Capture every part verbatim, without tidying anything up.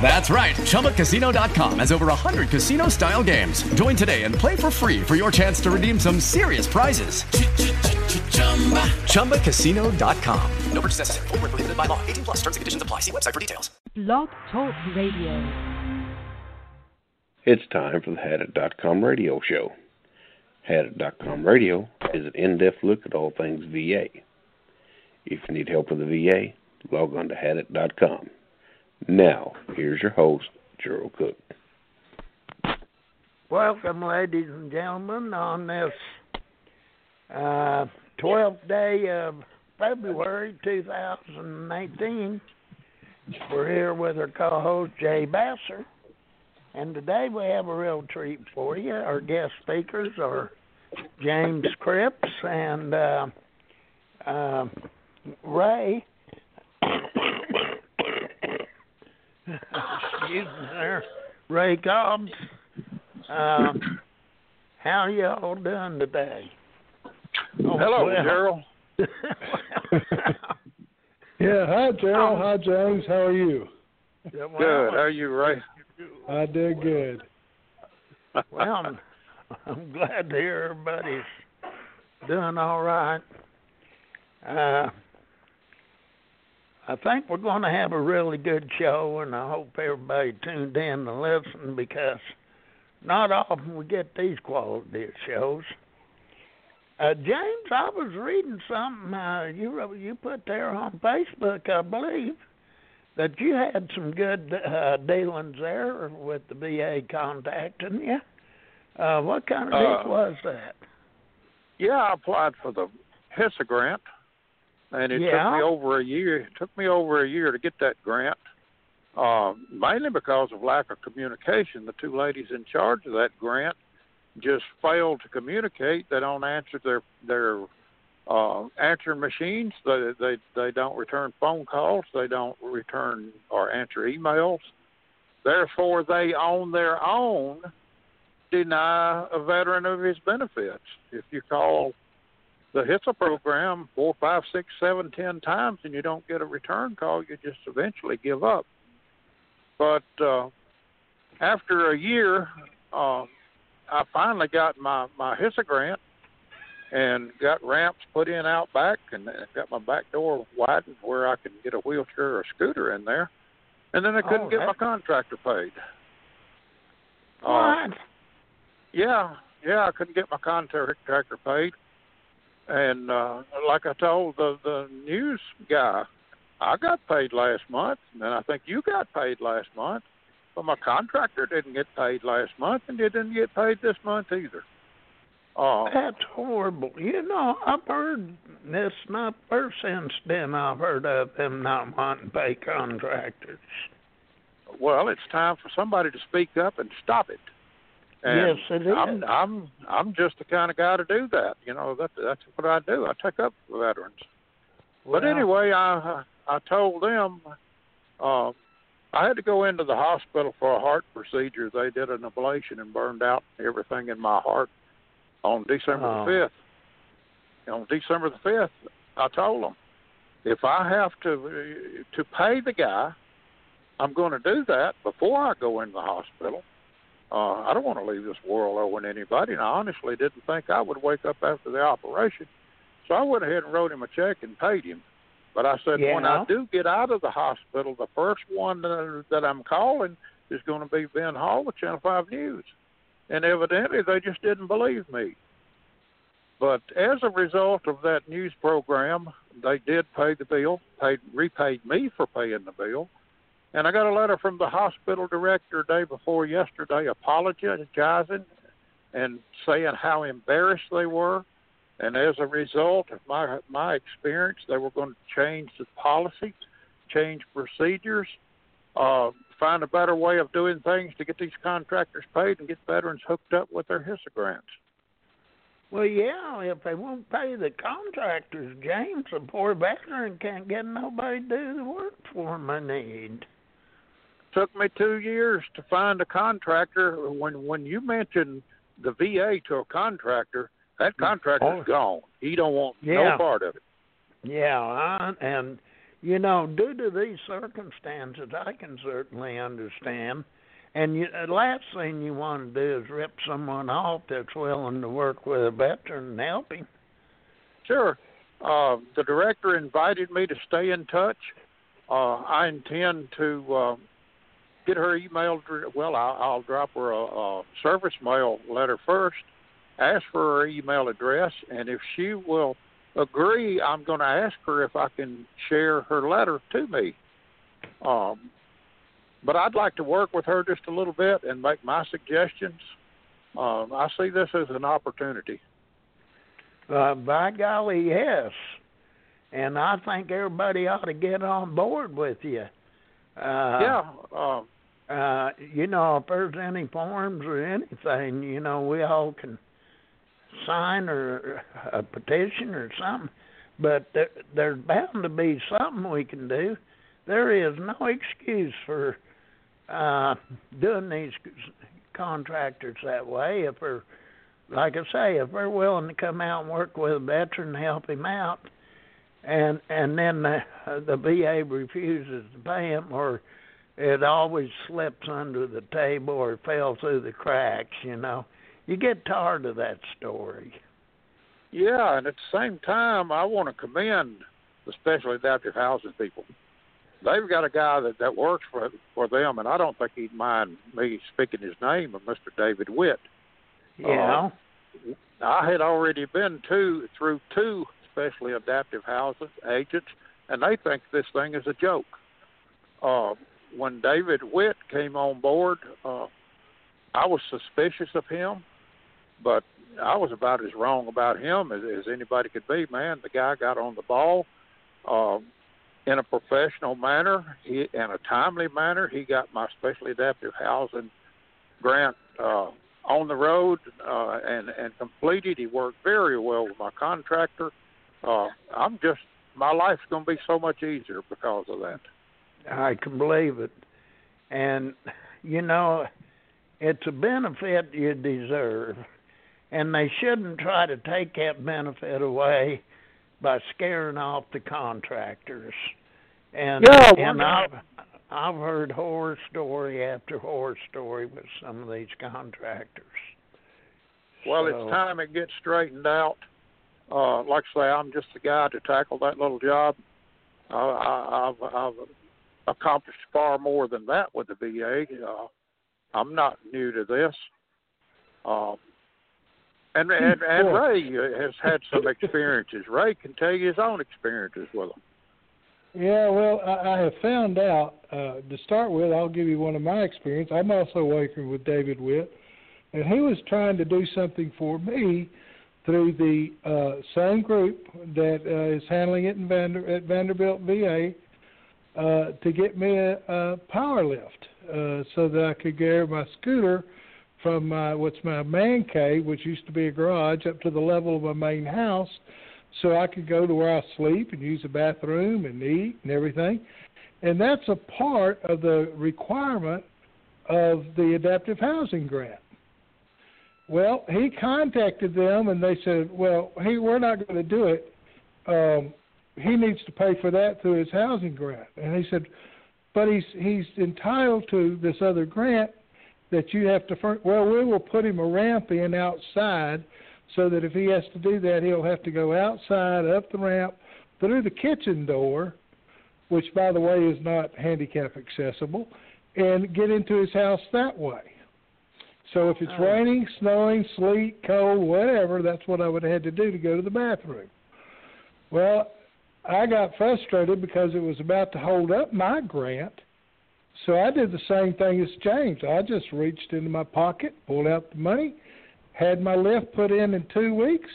That's right. Chumba Casino dot com has over one hundred casino-style games. Join today and play for free for your chance to redeem some serious prizes. Chumba Casino dot com. No purchase necessary. Void where prohibited by law. eighteen plus terms and conditions apply. See website for details. Blog Talk Radio. It's time for the Hadit dot com radio show. Hadit dot com radio is an in-depth look at all things V A. If you need help with the V A, log on to Hadit dot com. Now, here's your host, Gerald Cook. Welcome, ladies and gentlemen, on this uh, twelfth day of February two thousand eighteen. We're here with our co-host, Jay Bosser. And today we have a real treat for you. Our guest speakers are James Cripps and uh, uh, Ray. Excuse me there. Ray Cobbs. Uh, how y'all doing today? Oh, hello, well. Gerald. Yeah, hi, Gerald. Hi, James. How are you? Good. How are you, Ray? I did good. Well, I'm, I'm glad to hear everybody's doing all right. Uh, I think we're going to have a really good show, and I hope everybody tuned in to listen, because not often we get these quality shows. Uh, James, I was reading something uh, you you put there on Facebook, I believe, that you had some good uh, dealings there with the V A contacting you. Uh, what kind of deal uh, was that? Yeah, I applied for the HISA Grant, and it yeah. took me over a year. It took me over a year to get that grant, uh, mainly because of lack of communication. The two ladies in charge of that grant just failed to communicate. They don't answer their their. Uh, answer machines. They, they they don't return phone calls. They don't return or answer emails. Therefore, they on their own deny a veteran of his benefits. If you call the HISA program four, five, six, seven, ten times and you don't get a return call, you just eventually give up. But uh, after a year, uh, I finally got my, my HISA grant, and got ramps put in out back, and got my back door widened where I could get a wheelchair or scooter in there. And then I couldn't oh, get my contractor paid. What? Uh, yeah, yeah, I couldn't get my contractor paid. And uh, like I told the, the news guy, I got paid last month, and I think you got paid last month, but my contractor didn't get paid last month, and it didn't get paid this month either. Oh. That's horrible. You know, I've heard this not first incident I've heard of them not wanting to pay contractors. Well, it's time for somebody to speak up and stop it. And yes, it is. I'm, I'm, I'm just the kind of guy to do that. You know, that, that's what I do. I take up for veterans. Well, but anyway, I, I told them uh, I had to go into the hospital for a heart procedure. They did an ablation and burned out everything in my heart. On December oh. the fifth, on December the fifth, I told them, if I have to to pay the guy, I'm going to do that before I go into the hospital. Uh, I don't want to leave this world owing anybody, and I honestly didn't think I would wake up after the operation. So I went ahead and wrote him a check and paid him. But I said, yeah. when I do get out of the hospital, the first one that, that I'm calling is going to be Ben Hall with Channel five News. And evidently, they just didn't believe me. But as a result of that news program, they did pay the bill, paid, repaid me for paying the bill. And I got a letter from the hospital director day before yesterday apologizing and saying how embarrassed they were. And as a result of my, my experience, they were going to change the policy, change procedures, uh, find a better way of doing things to get these contractors paid and get veterans hooked up with their HISA grants. Well, yeah, if they won't pay the contractors, James, a poor veteran can't get nobody to do the work for them they need. took me two years to find a contractor. When when you mention the V A to a contractor, that contractor's oh. gone. He don't want yeah. no part of it. Yeah, I, and, you know, due to these circumstances, I can certainly understand. And you, the last thing you want to do is rip someone off that's willing to work with a veteran and help him. Sure. Uh, the director invited me to stay in touch. Uh, I intend to uh, get her email. Well, I'll, I'll drop her a, a service mail letter first, ask for her email address, and if she will agree, I'm going to ask her if I can share her letter to me. Um, but I'd like to work with her just a little bit and make my suggestions. Um, I see this as an opportunity. Uh, by golly, yes. And I think everybody ought to get on board with you. Uh, yeah. Uh, uh, you know, if there's any forms or anything, you know, we all can sign or a petition or something. But there, there's bound to be something we can do. There is no excuse for uh, doing these contractors that way. If they're, like I say, if they're willing to come out and work with a veteran and help him out, And and then the, the V A refuses to pay them, or it always slips under the table or fell through the cracks, you know. You get tired of that story. Yeah, and at the same time, I want to commend the special adaptive housing people. They've got a guy that, that works for, for them, and I don't think he'd mind me speaking his name, but Mister David Witt. Yeah. Uh, I had already been to, through two especially adaptive housing agents, and they think this thing is a joke. Uh, when David Witt came on board, uh, I was suspicious of him, but I was about as wrong about him as, as anybody could be, man. The guy got on the ball uh, in a professional manner, he, in a timely manner. He got my specially adaptive housing grant uh, on the road uh, and, and completed. He worked very well with my contractor. Uh, I'm just, my life's going to be so much easier because of that. I can believe it. And, you know, it's a benefit you deserve. And they shouldn't try to take that benefit away by scaring off the contractors. And, yeah, and I've, I've heard horror story after horror story with some of these contractors. Well, so, it's time it gets straightened out. Uh, like I say, I'm just the guy to tackle that little job. Uh, I, I've, I've accomplished far more than that with the V A. Uh, I'm not new to this. Uh, and, and, and Ray has had some experiences. Ray can tell you his own experiences with them. Yeah, well, I, I have found out, uh, to start with, I'll give you one of my experience. I'm also working with David Witt, and he was trying to do something for me through the uh, same group that uh, is handling it in Vander- at Vanderbilt V A uh, to get me a, a power lift uh, so that I could get my scooter from my, what's my man cave, which used to be a garage, up to the level of my main house so I could go to where I sleep and use the bathroom and eat and everything. And that's a part of the requirement of the adaptive housing grant. Well, he contacted them, and they said, well, hey, we're not going to do it. Um, he needs to pay for that through his housing grant. And he said, but he's he's entitled to this other grant that you have to furnish. Well, we will put him a ramp in outside so that if he has to do that, he'll have to go outside, up the ramp, through the kitchen door, which, by the way, is not handicap accessible, and get into his house that way. So if it's oh. raining, snowing, sleet, cold, whatever, that's what I would have had to do to go to the bathroom. Well, I got frustrated because it was about to hold up my grant. So I did the same thing as James. I just reached into my pocket, pulled out the money, had my lift put in in two weeks.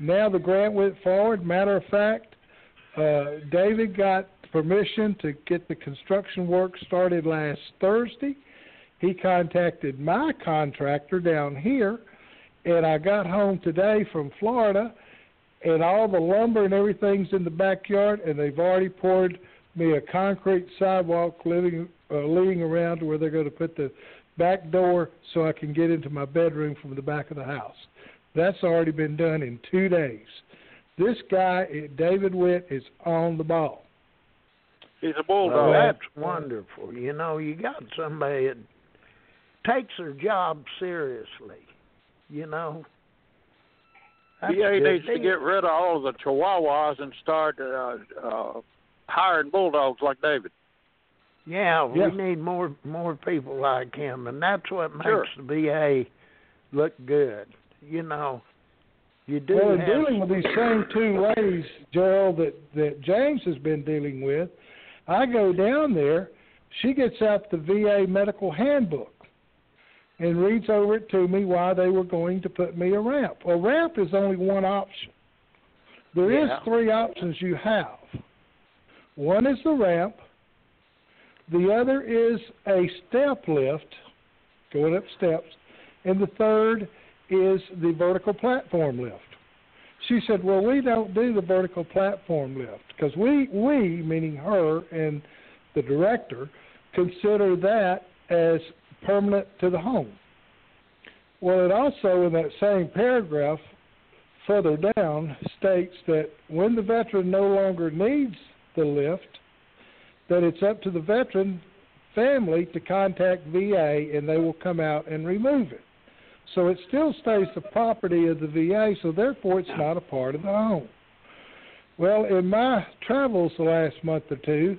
Now the grant went forward. Matter of fact, uh, David got permission to get the construction work started last Thursday. He contacted my contractor down here, and I got home today from Florida, and all the lumber and everything's in the backyard, and they've already poured me a concrete sidewalk living uh, leading around to where they're going to put the back door so I can get into my bedroom from the back of the house. That's already been done in two days. This guy, David Witt, is on the ball. He's a bulldog. Well, that's wonderful. You know, you got somebody that takes their job seriously, you know. V A needs to get rid of all the chihuahuas and start uh, uh, hiring bulldogs like David. Yeah, we yeah. need more more people like him, and that's what makes sure. the V A look good. You know, you do. Well, have dealing with these same two ladies, Gerald, that, that James has been dealing with, I go down there. She gets out the V A medical handbook and reads over it to me why they were going to put me a ramp. A ramp is only one option. There yeah. is three options you have. One is the ramp. The other is a step lift, going up steps. And the third is the vertical platform lift. She said, well, we don't do the vertical platform lift because we, we, meaning her and the director, consider that as permanent to the home. Well, it also, in that same paragraph further down, states that when the veteran no longer needs the lift, that it's up to the veteran family to contact V A and they will come out and remove it. So it still stays the property of the V A, so therefore it's not a part of the home. Well, in my travels the last month or two,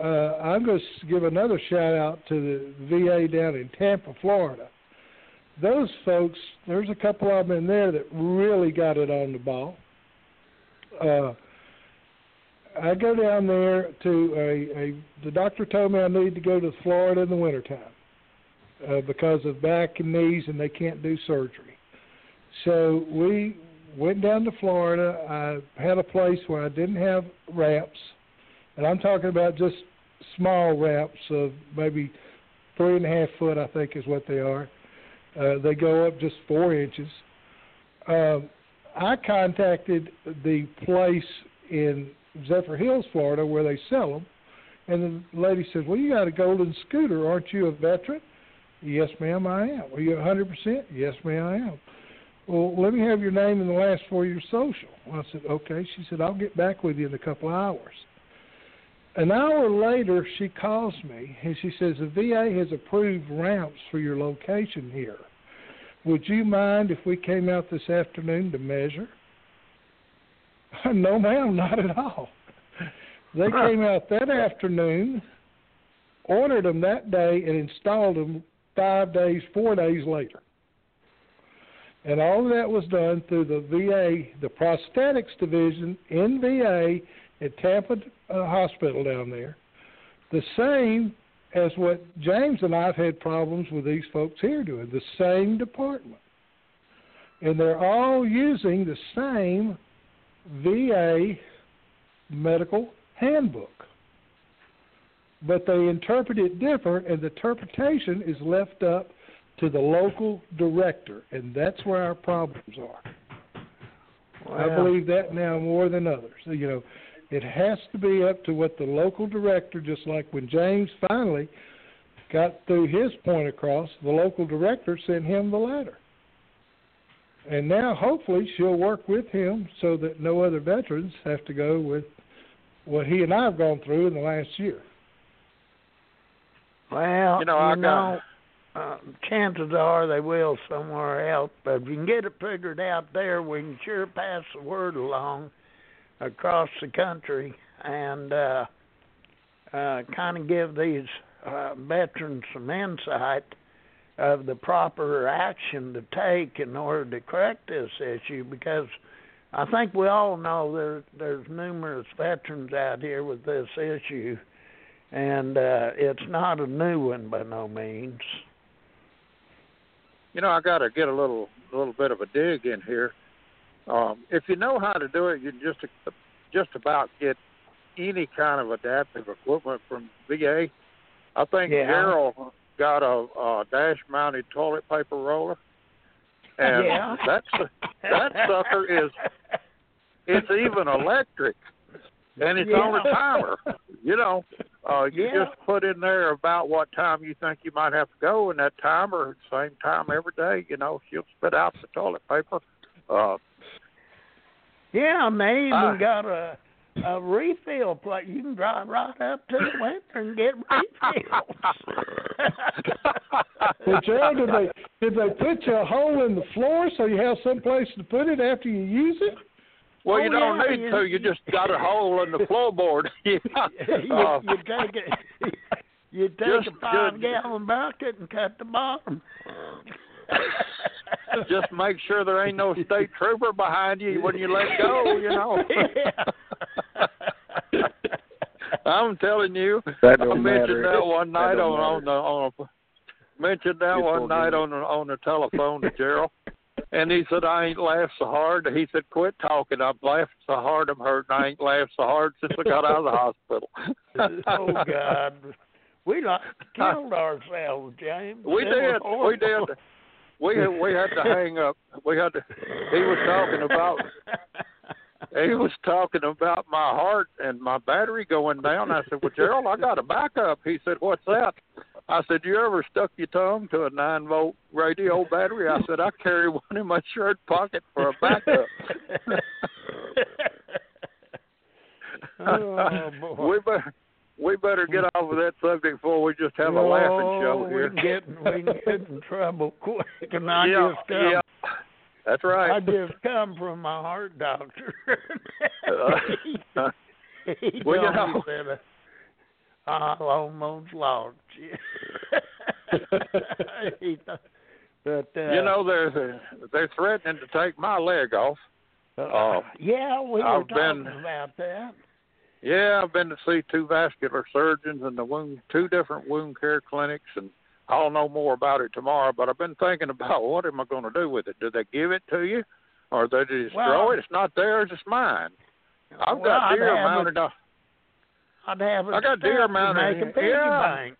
uh, I'm going to give another shout out to the V A down in Tampa, Florida. Those folks, there's a couple of them in there that really got it on the ball. Uh, I go down there to a, a, the doctor told me I need to go to Florida in the wintertime uh, because of back and knees and they can't do surgery. So we went down to Florida. I had a place where I didn't have ramps, and I'm talking about just small ramps of maybe three and a half foot, I think is what they are. Uh, they go up just four inches. Uh, I contacted the place in Zephyr Hills, Florida, where they sell them. And the lady says, well, you got a golden scooter. Aren't you a veteran? Yes, ma'am, I am. Are you one hundred percent? Yes, ma'am, I am. Well, let me have your name and the last four of your social. I said, okay. She said, I'll get back with you in a couple of hours. An hour later, she calls me, and she says, the V A has approved ramps for your location here. Would you mind if we came out this afternoon to measure? No, ma'am, not at all. They came out that afternoon, ordered them that day, and installed them five days, four days later. And all of that was done through the V A, the prosthetics division in V A at Tampa uh, Hospital down there, the same as what James and I have had problems with these folks here doing, the same department. And they're all using the same V A medical handbook, but they interpret it different, and the interpretation is left up to the local director, and that's where our problems are. Wow. I believe that now more than others. You know, it has to be up to what the local director, just like when James finally got through his point across, the local director sent him the letter. And now, hopefully, she'll work with him so that no other veterans have to go with what he and I have gone through in the last year. Well, you know, you I know uh, chances are they will somewhere else, but if you can get it figured out there, we can sure pass the word along across the country and uh, uh, kind of give these uh, veterans some insight of the proper action to take in order to correct this issue, because I think we all know there, there's numerous veterans out here with this issue, and uh, it's not a new one by no means. You know, I got to get a little little bit of a dig in here. Um, if you know how to do it, you can just, just about get any kind of adaptive equipment from V A. I think yeah. Gerald got a, a dash-mounted toilet paper roller, and yeah. that's, that sucker is it's even electric, and it's yeah. on a timer. You know, Uh, you yeah. just put in there about what time you think you might have to go, and that timer, same time every day, you know, she'll spit out the toilet paper. Uh, yeah, and they even I, got a, a refill plate. You can drive right up to the winter and get refills. Well, Gerald, did they, did they put you a hole in the floor so you have someplace to put it after you use it? Well, oh, you don't yeah, need you, to. You just got a hole in the floorboard. Yeah. you, uh, you take a, you take just, a five-gallon bucket and cut the bottom. Just make sure there ain't no state trooper behind you when you let go, you know. Yeah. I'm telling you, that I mentioned matter. that one night that on, on, the, on a, mentioned that You're one night on, on the telephone to Gerald. And he said, I ain't laughed so hard. He said, quit talking. I've laughed so hard I'm hurt. I ain't laughed so hard since I got out of the hospital. Oh, God. We like killed ourselves, James. We did. We did. We, we had to hang up. We had to. He was talking about... He was talking about my heart and my battery going down. I said, well, Gerald, I got a backup. He said, what's that? I said, you ever stuck your tongue to a nine-volt radio battery? I said, I carry one in my shirt pocket for a backup. Oh, boy. We, better, we better get off of that subject before we just have a oh, laughing show here. We can get, we can get in trouble quick. And I yeah, just um, yeah. That's right. I just come from my heart doctor. he, uh, he well, you know, said, I almost lost you. he, but, uh, you know, they're, they're threatening to take my leg off. Uh, yeah, we were I've talking been, about that. Yeah, I've been to see two vascular surgeons and the wound, two different wound care clinics, and I'll know more about it tomorrow, but I've been thinking about what am I going to do with it? Do they give it to you, or do they destroy well, it? It's not theirs; it's mine. I've well, got deer I'd mounted. A, I'd have I got deer mounted. Make a piggy yeah. bank.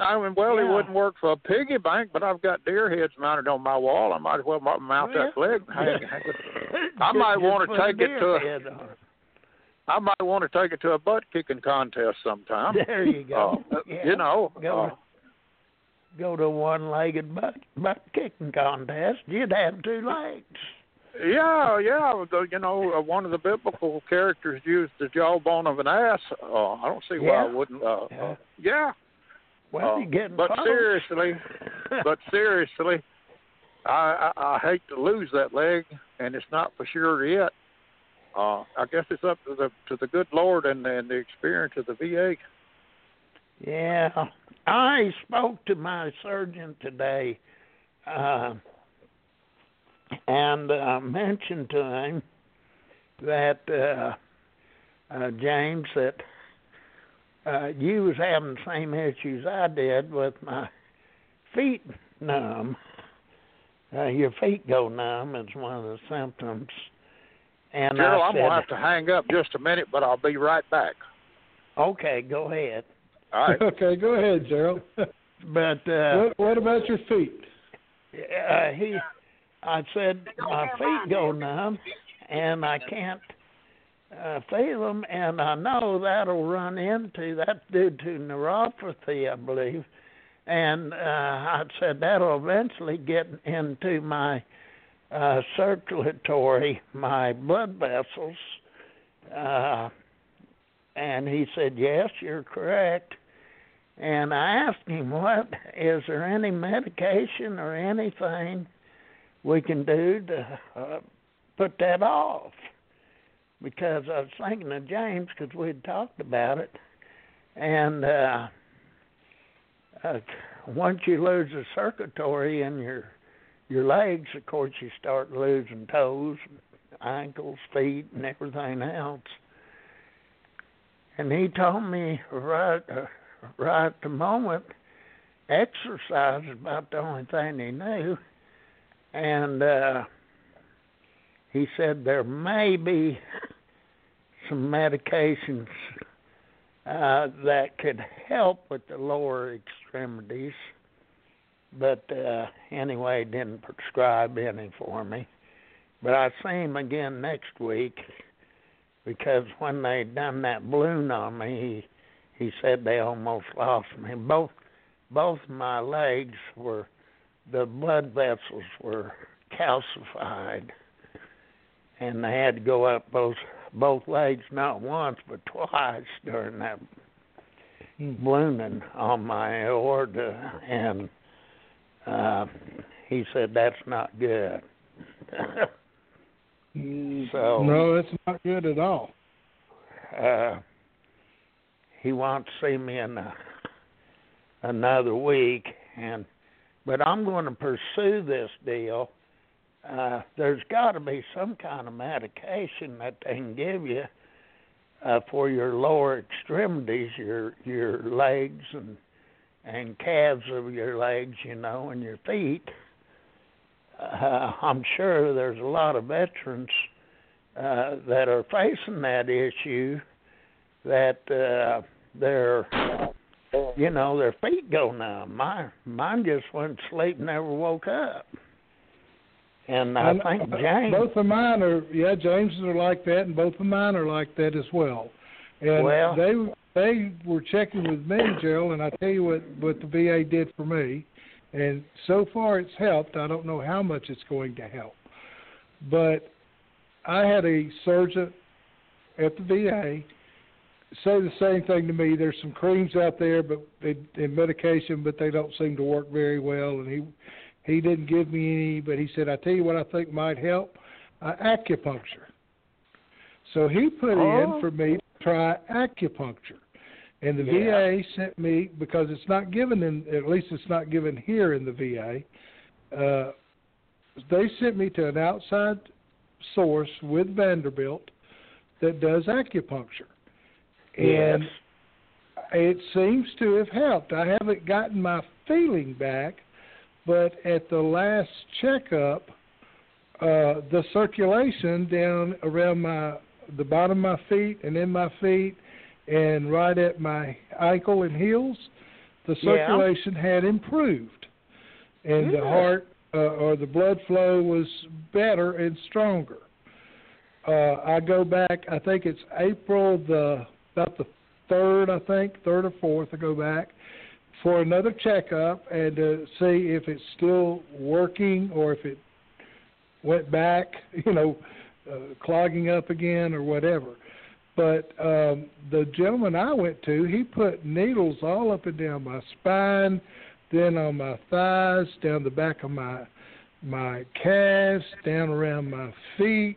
I mean, well, yeah. it wouldn't work for a piggy bank, but I've got deer heads mounted on my wall. I might as well mount yeah. that leg. I might want to take it to. A, I might want to take it to a butt kicking contest sometime. There you go. Uh, yeah. You know. Go uh, Go to a one-legged butt, butt kicking contest. You'd have two legs. Yeah, yeah. You know, one of the biblical characters used the jawbone of an ass. Uh, I don't see why yeah. I wouldn't. Uh, uh, yeah. Well, uh, you're getting but close. seriously, but seriously, I, I I hate to lose that leg, and it's not for sure yet. Uh, I guess it's up to the to the good Lord and and the experience of the V A. Yeah, I spoke to my surgeon today uh, and I uh, mentioned to him that, uh, uh, James, that uh, you was having the same issues I did with my feet numb. Uh, your feet go numb is one of the symptoms. And Gerald, I said, I'm going to have to hang up just a minute, but I'll be right back. Okay, go ahead. All right. Okay, go ahead, Gerald. But uh, what, what about your feet? Uh, he, I said my feet go numb, and I can't uh, feel them, and I know that'll run into that's due to neuropathy, I believe. And uh, I said that'll eventually get into my uh, circulatory, my blood vessels. Uh, and he said, yes, you're correct. And I asked him, what, is there any medication or anything we can do to uh, put that off? Because I was thinking of James because we had talked about it. And uh, uh, once you lose the circulatory in your your legs, of course, you start losing toes, ankles, feet, and everything else. And he told me right, uh, right at the moment, exercise is about the only thing he knew. And uh, he said there may be some medications uh, that could help with the lower extremities. But uh, anyway, didn't prescribe any for me. But I'll see him again next week. Because when they done that balloon on me, he said they almost lost me. Both both my legs were, the blood vessels were calcified, and they had to go up both both legs not once but twice during that ballooning on my aorta. And uh, he said that's not good. So no, it's not good at all. Uh, he wants to see me in a, another week, and but I'm going to pursue this deal. Uh, there's got to be some kind of medication that they can give you uh, for your lower extremities, your your legs and and calves of your legs, you know, and your feet. Uh, I'm sure there's a lot of veterans uh, that are facing that issue, that uh, their, you know, their feet go numb. My mine just went to sleep and never woke up. And I, I think James, both of mine are, yeah, James are like that, and both of mine are like that as well. And well, they they were checking with me, Gerald, and I tell you what, what the V A did for me. And so far it's helped. I don't know how much it's going to help. But I had a surgeon at the V A say the same thing to me. There's some creams out there but they, and medication, but they don't seem to work very well. And he he didn't give me any, but he said, I tell you what I think might help, uh, acupuncture. So he put oh. in for me to try acupuncture. And the yeah. V A sent me, because it's not given in, at least it's not given here in the V A, uh, they sent me to an outside source with Vanderbilt that does acupuncture. Yes. And it seems to have helped. I haven't gotten my feeling back, but at the last checkup, uh, the circulation down around my the bottom of my feet and in my feet, and right at my ankle and heels, the circulation yeah. had improved. And yeah. the heart uh, or the blood flow was better and stronger. Uh, I go back, I think it's April the, about the third, I think, third or fourth, I go back for another checkup and to see if it's still working or if it went back, you know, uh, clogging up again or whatever. But um, the gentleman I went to, he put needles all up and down my spine, then on my thighs, down the back of my my calves, down around my feet.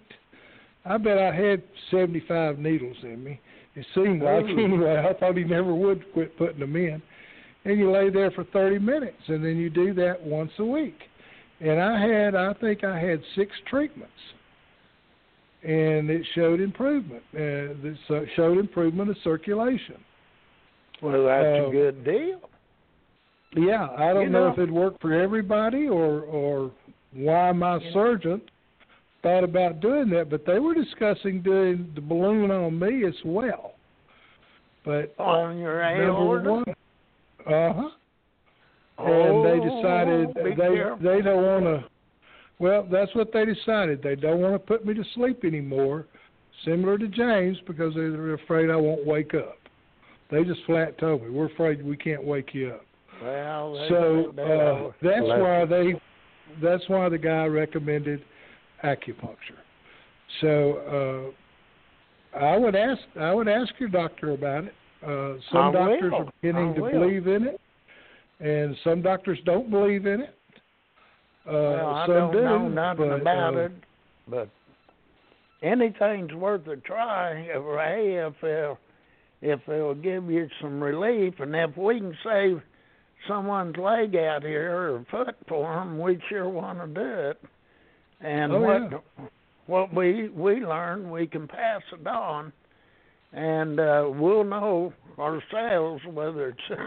I bet I had seventy-five needles in me. It seemed like anyway. I thought he never would quit putting them in. And you lay there for thirty minutes, and then you do that once a week. And I had, I think I had six treatments. And it showed improvement. Uh, it showed improvement of circulation. Well, that's um, a good deal. Yeah, I don't you know, know if it worked for everybody or or why my yeah. surgeon thought about doing that, but they were discussing doing the balloon on me as well. But on your aorta? Uh-huh. Oh, and they decided they careful. they don't want to. Well, that's what they decided. They don't want to put me to sleep anymore, similar to James, because they're afraid I won't wake up. They just flat told me, we're afraid we can't wake you up. Well, they, so they, they uh, that's why they, that's why the guy recommended acupuncture. So uh, I would ask, I would ask your doctor about it. Uh, some I doctors will. are beginning I to will. believe in it, and some doctors don't believe in it. Uh, well, I don't do, know nothing but, about uh, it, but anything's worth a try, Ray, if they'll, if they'll give you some relief. And if we can save someone's leg out here or foot for them, we sure want to do it. And oh, what, yeah. what we we learn, we can pass it on, and uh, we'll know ourselves whether it's...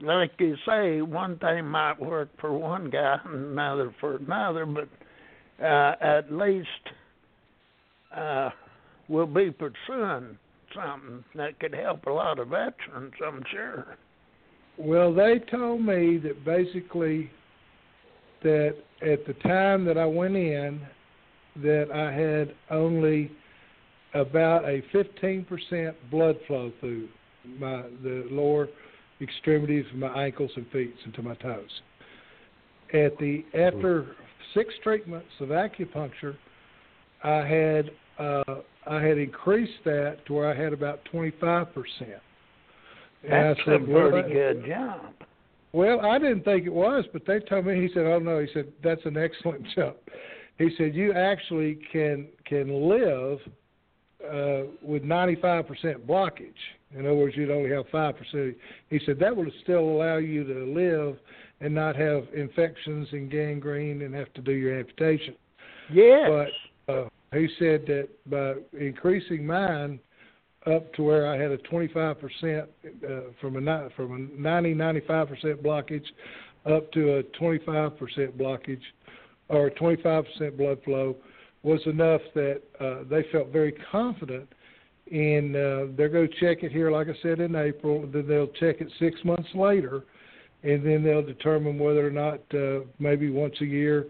Like you say, one thing might work for one guy and another for another, but uh, at least uh, we'll be pursuing something that could help a lot of veterans, I'm sure. Well, they told me that basically that at the time that I went in that I had only about a fifteen percent blood flow through my the lower extremities of my ankles and feet into my toes. At the after six treatments of acupuncture, I had uh, I had increased that to where I had about twenty-five percent. That's said, a pretty well, good I, job. Well, I didn't think it was, but they told me, he said, oh, no, he said, that's an excellent job. He said, you actually can can live uh, with ninety-five percent blockage. In other words, you'd only have five percent. He said, that would still allow you to live and not have infections and gangrene and have to do your amputation. Yes. But uh, he said that by increasing mine up to where I had a twenty-five percent, uh, from a from a ninety, ninety-five percent blockage up to a twenty-five percent blockage or twenty-five percent blood flow was enough that uh, they felt very confident. And uh, they're going to check it here, like I said, in April. Then they'll check it six months later, and then they'll determine whether or not uh, maybe once a year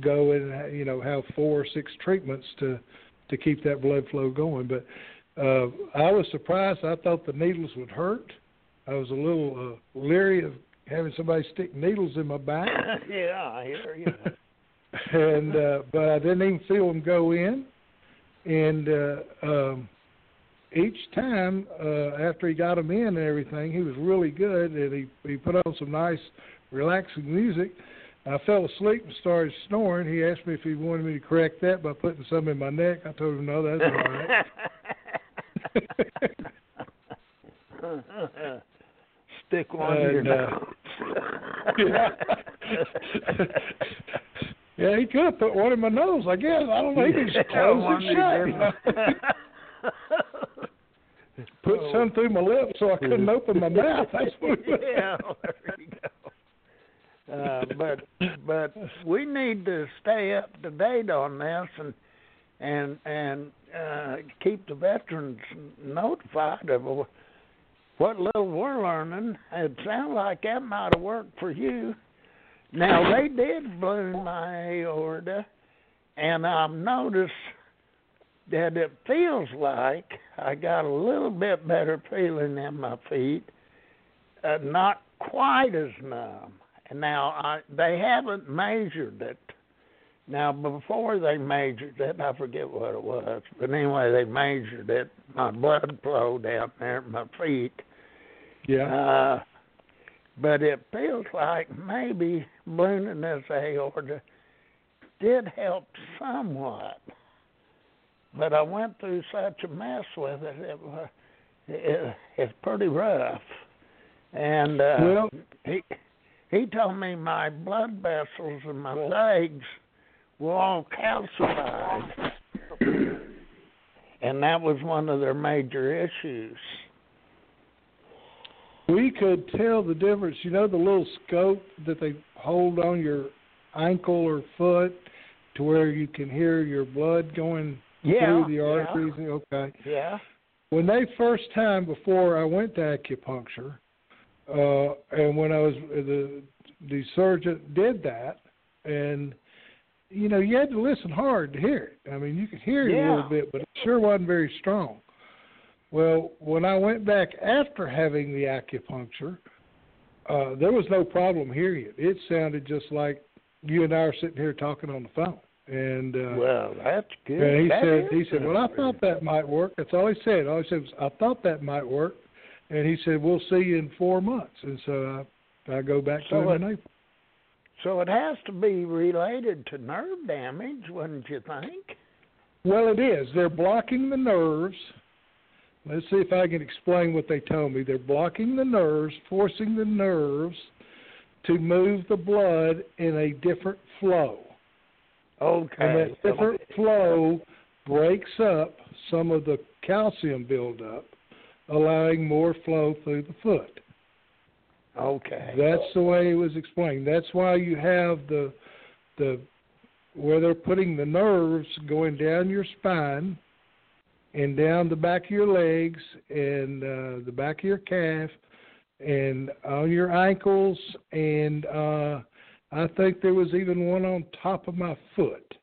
go and, you know, have four or six treatments to, to keep that blood flow going. But uh, I was surprised. I thought the needles would hurt. I was a little uh, leery of having somebody stick needles in my back. Yeah, I hear you. And, uh, but I didn't even feel them go in. And uh, um, each time uh, after he got them in and everything, he was really good, and he, he put on some nice, relaxing music. I fell asleep and started snoring. He asked me if he wanted me to correct that by putting some in my neck. I told him, no, that's all right. Stick one in your nose. Yeah. Yeah, he could have put one in my nose, I guess. I don't know. He could just close it shut. Put oh. some through my lips so I couldn't open my mouth. That's what yeah, there you go. Uh, but but we need to stay up to date on this and and and uh, keep the veterans notified of what little we're learning. It sounds like that might have worked for you. Now, they did balloon my aorta, and I've noticed that it feels like I got a little bit better feeling in my feet, uh, not quite as numb. And now, I, they haven't measured it. Now, before they measured it, I forget what it was, but anyway, they measured it, my blood flow down there at my feet. Yeah. Uh, But it feels like maybe ballooning this aorta did help somewhat. But I went through such a mess with it; it was it, it's pretty rough. And uh, well, he he told me my blood vessels in my legs were all calcified, and that was one of their major issues. We could tell the difference. You know the little scope that they hold on your ankle or foot to where you can hear your blood going yeah, through the arteries? Yeah. Okay. Yeah. When they first time before I went to acupuncture, uh, and when I was, the, the surgeon did that, and, you know, you had to listen hard to hear it. I mean, you could hear it yeah. a little bit, but it sure wasn't very strong. Well, when I went back after having the acupuncture, uh, there was no problem hearing it. It sounded just like you and I are sitting here talking on the phone. And uh, well, that's good. And he that said, he said, well, I thought that might work. That's all he said. All he said was, I thought that might work. And he said, we'll see you in four months. And so I, I go back so to him in April. So it has to be related to nerve damage, wouldn't you think? Well, it is. They're blocking the nerves. Let's see if I can explain what they told me. They're blocking the nerves, forcing the nerves to move the blood in a different flow. Okay. And that different flow breaks up some of the calcium buildup, allowing more flow through the foot. Okay. That's the way it was explained. That's why you have the, the where they're putting the nerves going down your spine and down the back of your legs and uh, the back of your calf and on your ankles. And uh, I think there was even one on top of my foot.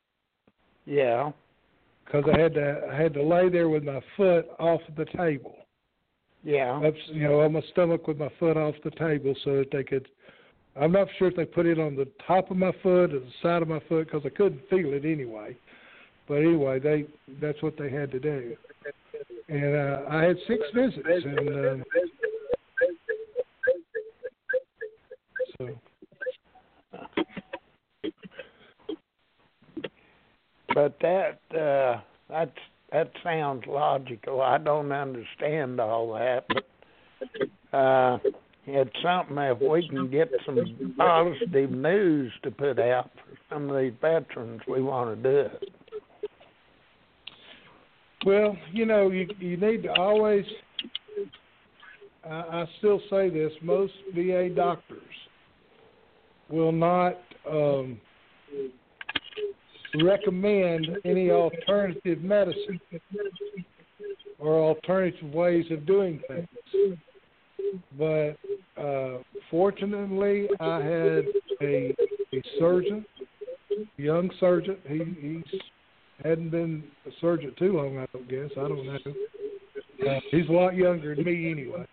Yeah. Because I had to I had to lay there with my foot off the table. Yeah. Ups, you know, on my stomach with my foot off the table so that they could. I'm not sure if they put it on the top of my foot or the side of my foot because I couldn't feel it anyway. But anyway, they that's what they had to do. And uh, I had six visits. And, uh, so. But that uh, that's, that sounds logical. I don't understand all that, but uh, it's something if we can get some positive news to put out for some of these veterans, we want to do it. Well, you know, you you need to always, uh, I still say this, most V A doctors will not um, recommend any alternative medicine or alternative ways of doing things. But uh, fortunately, I had a, a surgeon, a young surgeon. He he's, hadn't been a surgeon too long, I don't guess. I don't know. He's a lot younger than me anyway.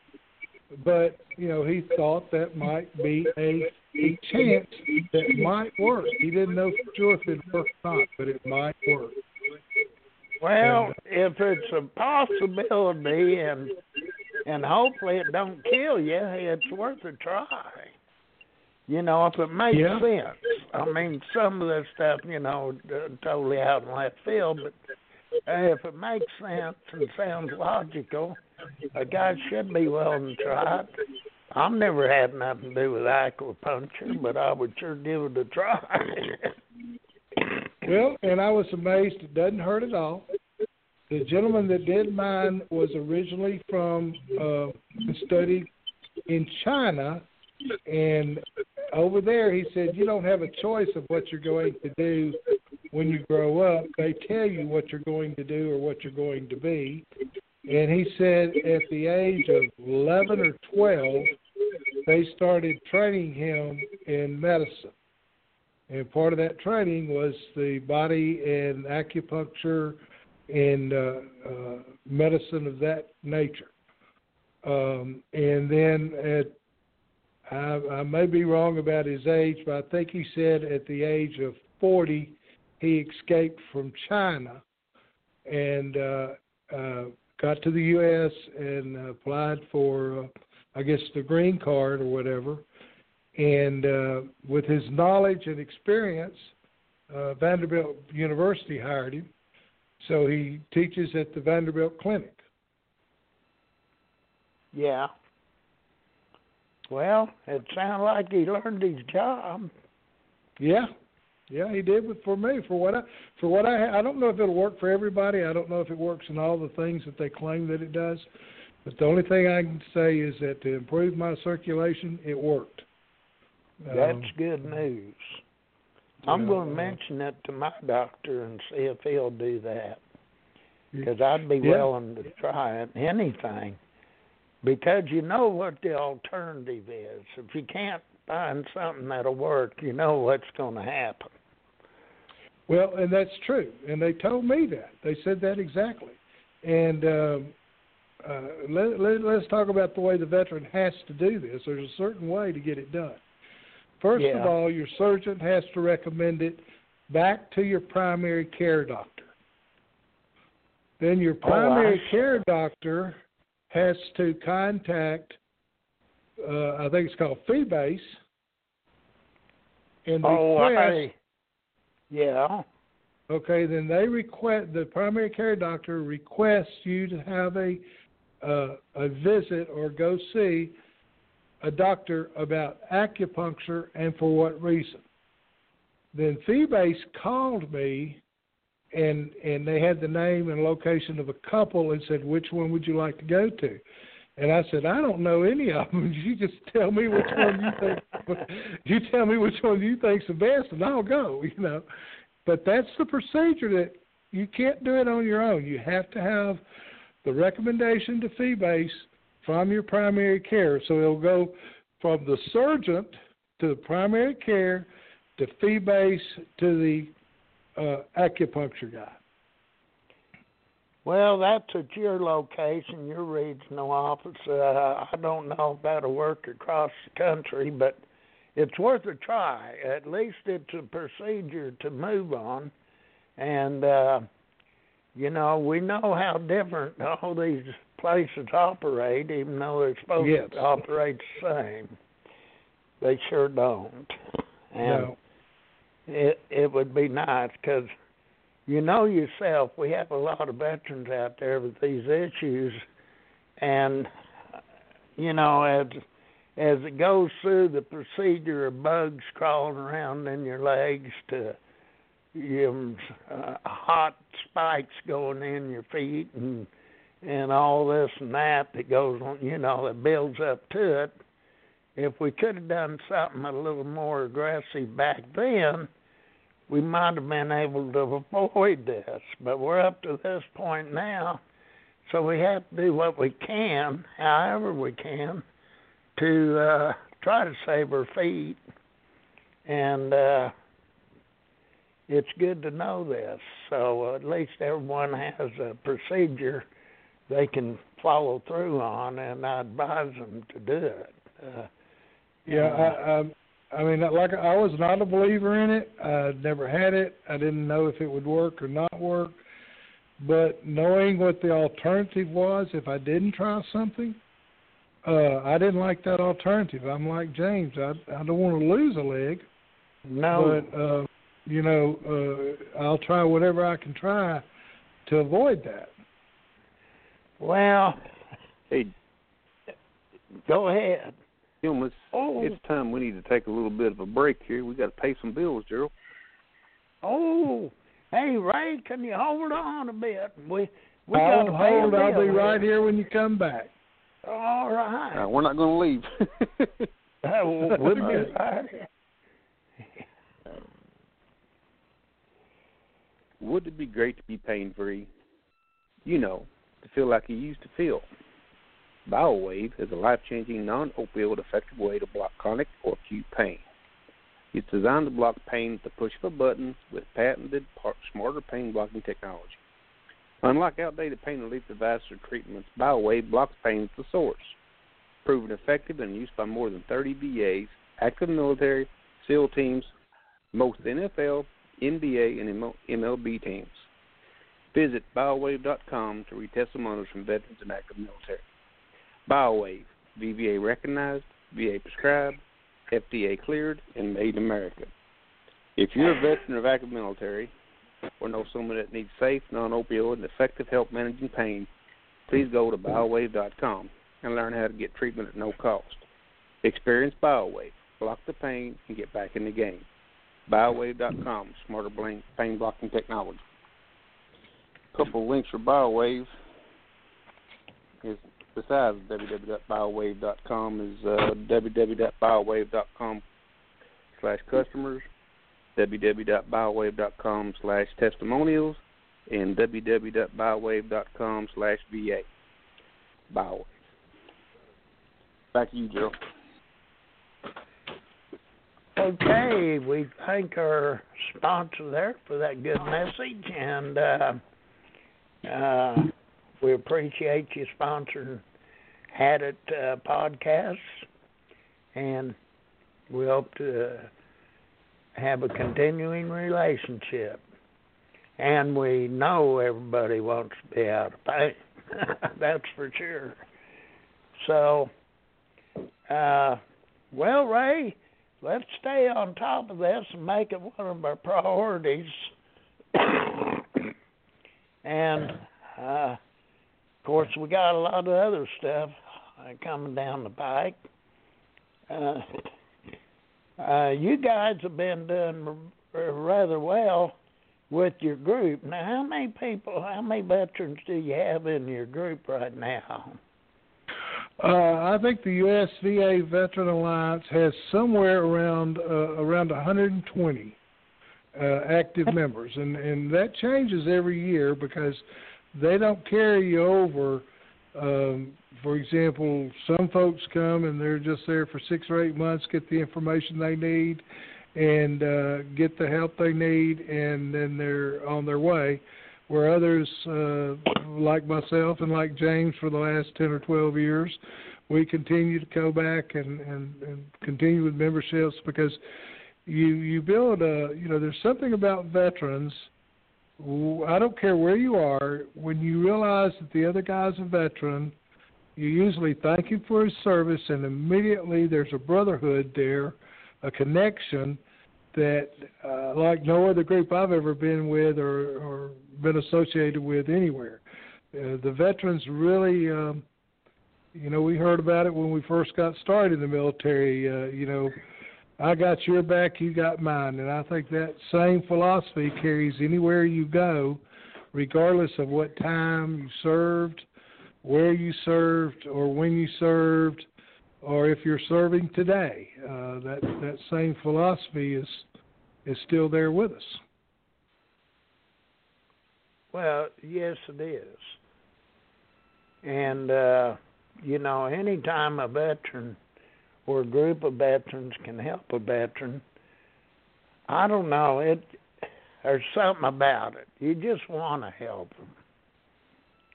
But, you know, he thought that might be a, a chance that might work. He didn't know for sure if it worked or not, but it might work. Well, and, uh, if it's a possibility and and hopefully it don't kill you, it's worth a try. You know, if it makes yeah. sense. I mean, some of this stuff, you know, totally out in left field, but if it makes sense and sounds logical, a guy should be willing to try it. I've never had nothing to do with acupuncture, but I would sure give it a try. Well, and I was amazed. It doesn't hurt at all. The gentleman that did mine was originally from uh, studied in China, and over there he said, you don't have a choice of what you're going to do when you grow up. They tell you what you're going to do or what you're going to be. And he said at the age of eleven or twelve, they started training him in medicine. And part of that training was the body and acupuncture and uh, uh, medicine of that nature. Um, and then at I, I may be wrong about his age, but I think he said at the age of forty, he escaped from China and uh, uh, got to the U S and applied for, uh, I guess, the green card or whatever. And uh, with his knowledge and experience, uh, Vanderbilt University hired him. So he teaches at the Vanderbilt Clinic. Yeah. Well, it sounds like he learned his job. Yeah, yeah, he did. For me, for what I, for what I, I don't know if it'll work for everybody. I don't know if it works in all the things that they claim that it does. But the only thing I can say is that to improve my circulation, it worked. That's um, good news. I'm uh, going to mention that to my doctor and see if he'll do that, because I'd be yeah. willing to try it, anything. Because you know what the alternative is. If you can't find something that'll work, you know what's going to happen. Well, and that's true. And they told me that. They said that exactly. And um, uh, let, let, let's talk about the way the veteran has to do this. There's a certain way to get it done. First yeah. of all, your surgeon has to recommend it back to your primary care doctor. Then your primary oh, I... care doctor has to contact, uh, I think it's called FeeBase, and oh, request. I, yeah. Okay, then they request, the primary care doctor requests you to have a uh, a visit or go see a doctor about acupuncture and for what reason. Then FeeBase called me, And and they had the name and location of a couple and said, which one would you like to go to? And I said, I don't know any of them. You just tell me which one you think. You tell me which one you think's the best, and I'll go. You know, but that's the procedure that you can't do it on your own. You have to have the recommendation to FeeBase from your primary care. So it'll go from the surgeon to the primary care to FeeBase to the Uh, acupuncture guy. Well, that's at your location, your regional office. Uh, I don't know if that'll work across the country, but it's worth a try. At least it's a procedure to move on. And, uh, you know, we know how different all these places operate, even though they're supposed yes. to operate the same. They sure don't. And no. it, it would be nice because, you know yourself, we have a lot of veterans out there with these issues, and, you know, as as it goes through the procedure of bugs crawling around in your legs to you know, uh, hot spikes going in your feet and and all this and that that goes on, you know, that builds up to it, if we could have done something a little more aggressive back then, we might have been able to avoid this, but we're up to this point now, so we have to do what we can, however we can, to uh, try to save our feet, and uh, it's good to know this, so at least everyone has a procedure they can follow through on, and I advise them to do it. Uh, yeah, I... I I mean, like I was not a believer in it. I never had it. I didn't know if it would work or not work. But knowing what the alternative was, if I didn't try something, uh, I didn't like that alternative. I'm like James. I, I don't want to lose a leg. No. But, uh, you know, uh, I'll try whatever I can try to avoid that. Well, hey, go ahead. It's, oh. it's time we need to take a little bit of a break here. We got to pay some bills, Gerald. Oh, hey, Ray, can you hold on a bit? We we got to pay a bill. I'll be right here when you come back. All right. All right, we're not going to leave. We'll be right here. Would it be great to be pain-free? You know, to feel like you used to feel. BioWave is a life-changing, non-opioid effective way to block chronic or acute pain. It's designed to block pain at the push of a button with patented, smarter pain-blocking technology. Unlike outdated pain relief devices or treatments, BioWave blocks pain at the source, proven effective and used by more than thirty V As, active military, SEAL teams, most N F L, N B A, and M L B teams. Visit bio wave dot com to read testimonials from veterans and active military. BioWave, B V A recognized, V A prescribed, F D A cleared, and made in America. If you're a veteran of active military or know someone that needs safe, non-opioid, and effective help managing pain, please go to bio wave dot com and learn how to get treatment at no cost. Experience BioWave, block the pain, and get back in the game. bio wave dot com, smarter pain-blocking technology. A couple of links for BioWave is... Besides w w w dot bio wave dot com is uh, w w w dot bio wave dot com slash customers, w w w dot bio wave dot com slash testimonials, and w w w dot bio wave dot com slash V A. BioWave. Back to you, Joe. Okay, we thank our sponsor there for that good message, and uh, uh, we appreciate you sponsoring Hadit uh, podcasts, and we hope to have a continuing relationship. And we know everybody wants to be out of pain. That's for sure. So, uh, well, Ray, let's stay on top of this and make it one of our priorities. and... Uh, Of course, we got a lot of other stuff coming down the pike. Uh, uh, you guys have been doing rather well with your group. Now, how many people, how many veterans do you have in your group right now? Uh, I think the U S V A Veteran Alliance has somewhere around uh, around one hundred twenty uh, active members, and and that changes every year because they don't carry you over. Um, for example, some folks come and they're just there for six or eight months, get the information they need, and uh, get the help they need, and then they're on their way. where others uh, like myself and like James for the last ten or twelve years, we continue to go back and, and, and continue with memberships, because you, you build a, you know, there's something about veterans. I don't care where you are, when you realize that the other guy's a veteran, you usually thank him for his service, and immediately there's a brotherhood there, a connection that, uh, like no other group I've ever been with or, or been associated with anywhere. Uh, the veterans really, um, you know, we heard about it when we first got started in the military. Uh, you know, I got your back, you got mine. And I think that same philosophy carries anywhere you go, regardless of what time you served, where you served, or when you served, or if you're serving today. Uh, that, that same philosophy is is still there with us. Well, yes, it is. And, uh, you know, any time a veteran or a group of veterans can help a veteran, I don't know, it there's something about it. You just want to help them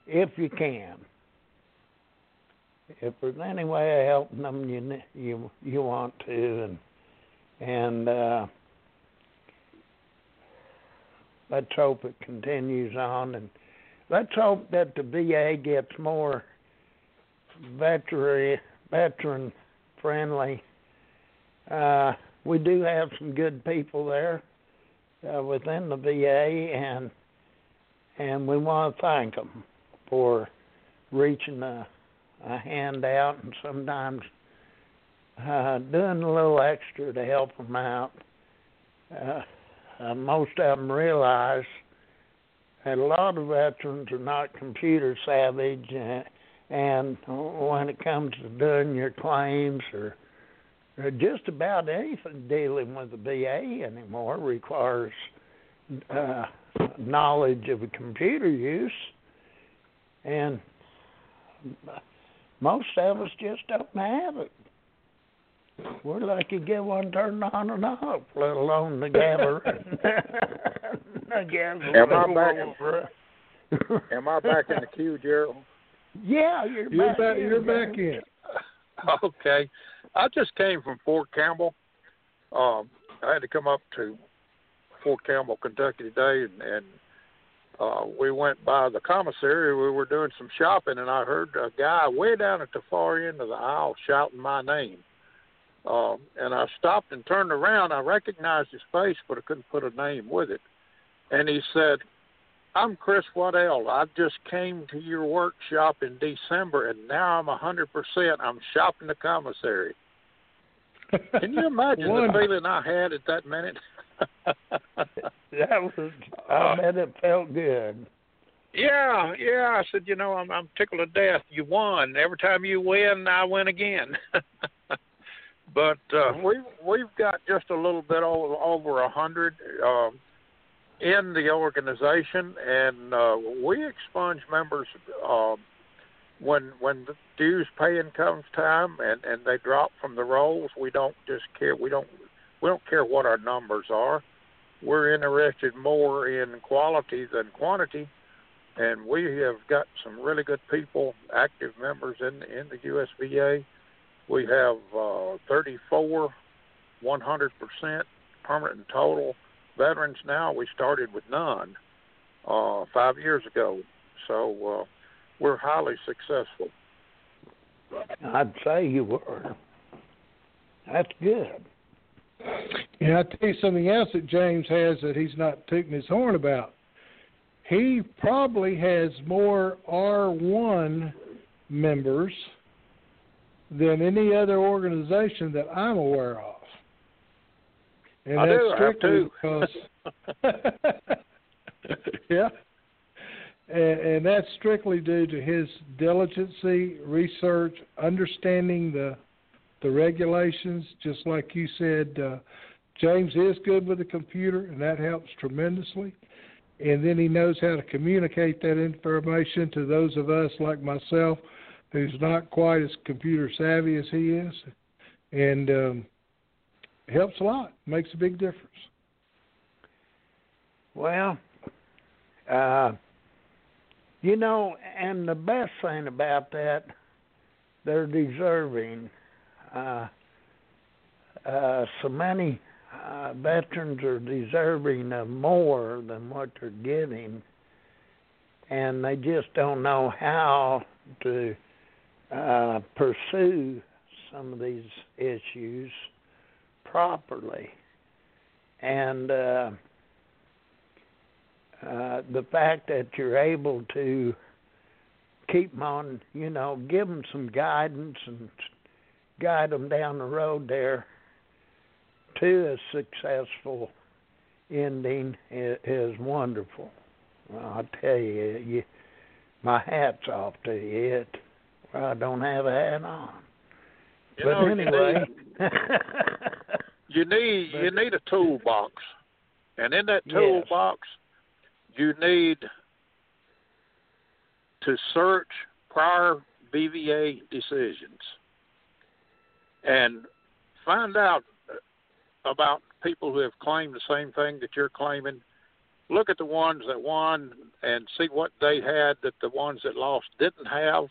if you can. If there's any way of helping them, you you you want to, and and uh, let's hope it continues on, and let's hope that the V A gets more veteran veteran friendly. Uh, we do have some good people there uh, within the V A, and and we want to thank them for reaching the. A handout, and sometimes uh, doing a little extra to help them out. Uh, uh, most of them realize that a lot of veterans are not computer savvy, and, and when it comes to doing your claims or, or just about anything dealing with the V A anymore requires uh, knowledge of computer use, and most of us just don't have it. We're lucky to get one turned on and off, let alone the gabber. Am I back in, am I back in the queue, Gerald? Yeah, you're, you're back, back in. You're back in. Okay. I just came from Fort Campbell. Um, I had to come up to Fort Campbell, Kentucky today, and, and Uh, we went by the commissary. We were doing some shopping, and I heard a guy way down at the far end of the aisle shouting my name. Uh, and I stopped and turned around. I recognized his face, but I couldn't put a name with it. And he said, "I'm Chris Waddell. I just came to your workshop in December, and now I'm one hundred percent. I'm shopping the commissary." Can you imagine the feeling I had at that minute? That was, I bet it felt good. Yeah, yeah. I said, you know, I'm, I'm tickled to death. You won. Every time you win, I win again. But uh, we've, we've got just a little bit over, over one hundred um, in the organization, and uh, we expunge members uh, when when the dues paying comes time, and, and they drop from the rolls. We don't just care. We don't. We don't care what our numbers are. We're interested more in quality than quantity, and we have got some really good people, active members in in the U S V A. We have uh, thirty-four one hundred percent permanent and total veterans now. We started with none uh, five years ago, so uh, we're highly successful. I'd say you were. That's good. Yeah, I'll tell you something else that James has that he's not tooting his horn about. He probably has more R one members than any other organization that I'm aware of. And I that's do, strictly I have because yeah. And, and that's strictly due to his diligency, research, understanding the The regulations, just like you said. uh, James is good with the computer, and that helps tremendously. And then he knows how to communicate that information to those of us like myself who's not quite as computer savvy as he is. And um, it helps a lot, makes a big difference. Well, uh, You know, and the best thing about that, they're deserving. Uh, uh, so many uh, veterans are deserving of more than what they're getting, and they just don't know how to uh, pursue some of these issues properly. And uh, uh, the fact that you're able to keep them on, you know, give them some guidance and guide them down the road there to a successful ending is, is wonderful. I'll tell you, you, my hat's off to you. It, I don't have a hat on. You but know, anyway. You need you need a toolbox, and in that toolbox, yes. you need to search prior B V A decisions and find out about people who have claimed the same thing that you're claiming. Look at the ones that won and see what they had that the ones that lost didn't have.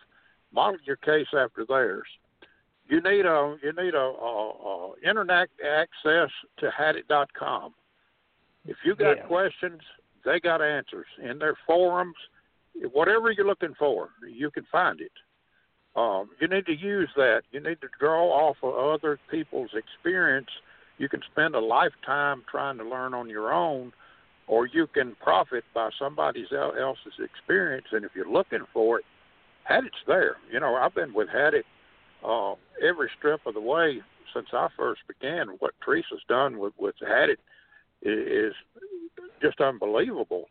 Model your case after theirs. You need a you need a, a, a internet access to Hadit dot com. If you got yeah. questions, they got answers in their forums. Whatever you're looking for, you can find it. Um, you need to use that. You need to draw off of other people's experience. You can spend a lifetime trying to learn on your own, or you can profit by somebody else's experience. And if you're looking for it, Hadit's there. You know, I've been with Hadit Uh, every step of the way since I first began. What Teresa's done with, with Hadit is just unbelievable,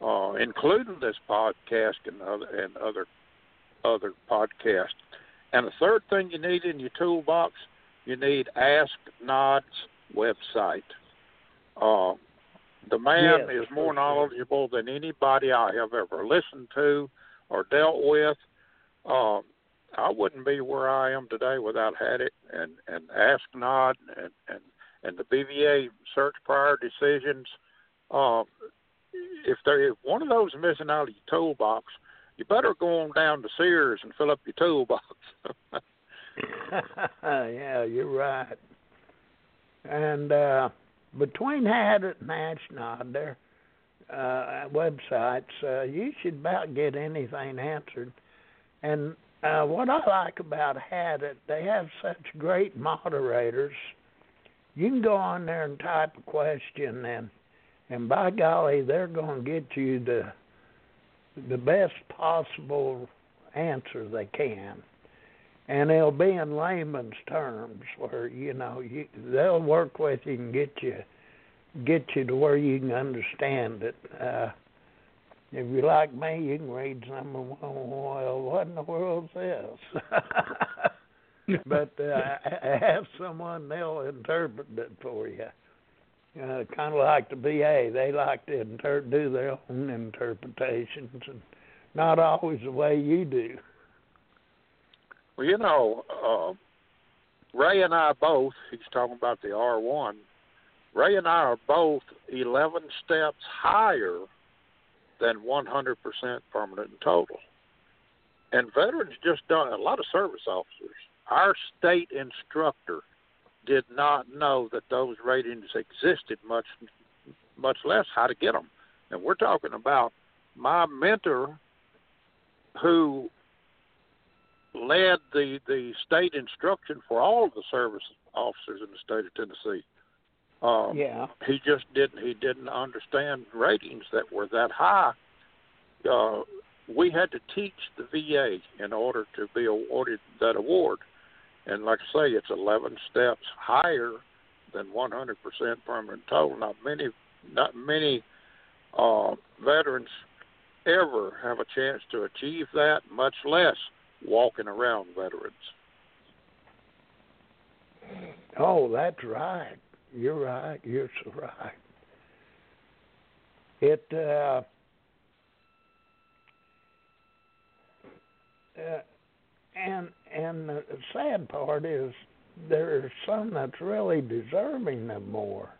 uh, including this podcast and other and other other podcasts. And the third thing you need in your toolbox, you need Ask Nod's website. Uh, the man yes, is more knowledgeable sure. than anybody I have ever listened to or dealt with. Uh, I wouldn't be where I am today without Hadit and, and Ask Nod and, and, and the B V A search prior decisions. Uh, if there is one of those missing out of your toolbox, you better go on down to Sears and fill up your toolbox. Yeah, you're right. And uh, between Hadit and Ask Nod, their uh, websites, uh, you should about get anything answered. And Uh, what I like about Hadit, they have such great moderators. You can go on there and type a question, and and by golly, they're going to get you the the best possible answer they can, and it'll be in layman's terms, where you know you, they'll work with you and get you get you to where you can understand it. Uh, If you like me, you can read some of them. Well, what in the world's this? But uh, have someone, they'll interpret it for you. Uh, kind of like the V A. They like to inter- do their own interpretations, and not always the way you do. Well, you know, uh, Ray and I both, he's talking about the R one, Ray and I are both eleven steps higher than one hundred percent permanent and total. And veterans just don't, a lot of service officers, our state instructor did not know that those ratings existed, much much less how to get them. And we're talking about my mentor who led the, the state instruction for all of the service officers in the state of Tennessee. Um, yeah. He just didn't. He didn't understand ratings that were that high. Uh, we had to teach the V A in order to be awarded that award, and like I say, it's eleven steps higher than one hundred percent permanent total. Not many, not many uh, veterans ever have a chance to achieve that, much less walking around veterans. Oh, that's right. You're right. You're so right. It uh, uh, and and the sad part is there's some that's really deserving of more.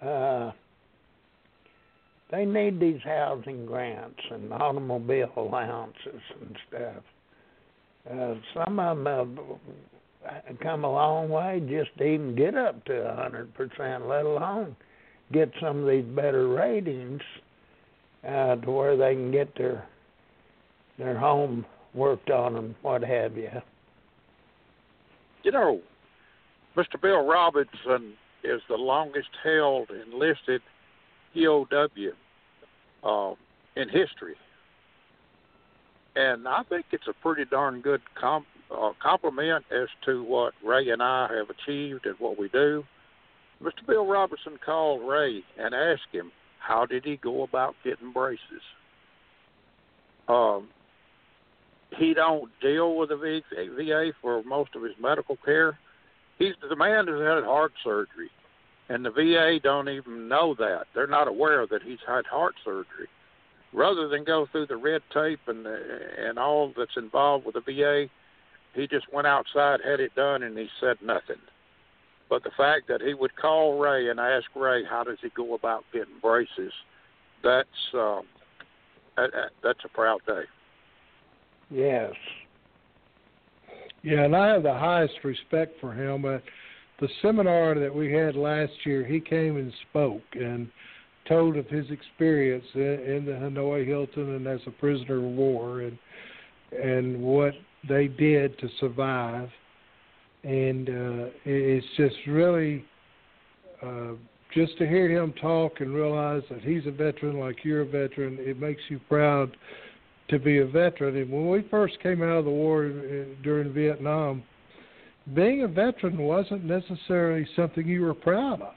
Uh, They need these housing grants and automobile allowances and stuff. Uh, some of them have come a long way just to even get up to one hundred percent, let alone get some of these better ratings uh, to where they can get their their home worked on and what have you. You know, Mister Bill Robinson is the longest-held enlisted P O W uh, in history. And I think it's a pretty darn good comp- uh, compliment as to what Ray and I have achieved and what we do. Mister Bill Robinson called Ray and asked him, how did he go about getting braces? Um, he don't deal with the V A for most of his medical care. He's the man who's had heart surgery. And the V A don't even know that. They're not aware that he's had heart surgery. Rather than go through the red tape and and all that's involved with the V A, he just went outside, had it done, and he said nothing. But the fact that he would call Ray and ask Ray, how does he go about getting braces, that's uh, that's a proud day. Yes. Yeah, and I have the highest respect for him, but the seminar that we had last year, he came and spoke and told of his experience in the Hanoi Hilton and as a prisoner of war and and what they did to survive. And uh, it's just really, uh, just to hear him talk and realize that he's a veteran like you're a veteran, it makes you proud to be a veteran. And when we first came out of the war during Vietnam, being a veteran wasn't necessarily something you were proud of.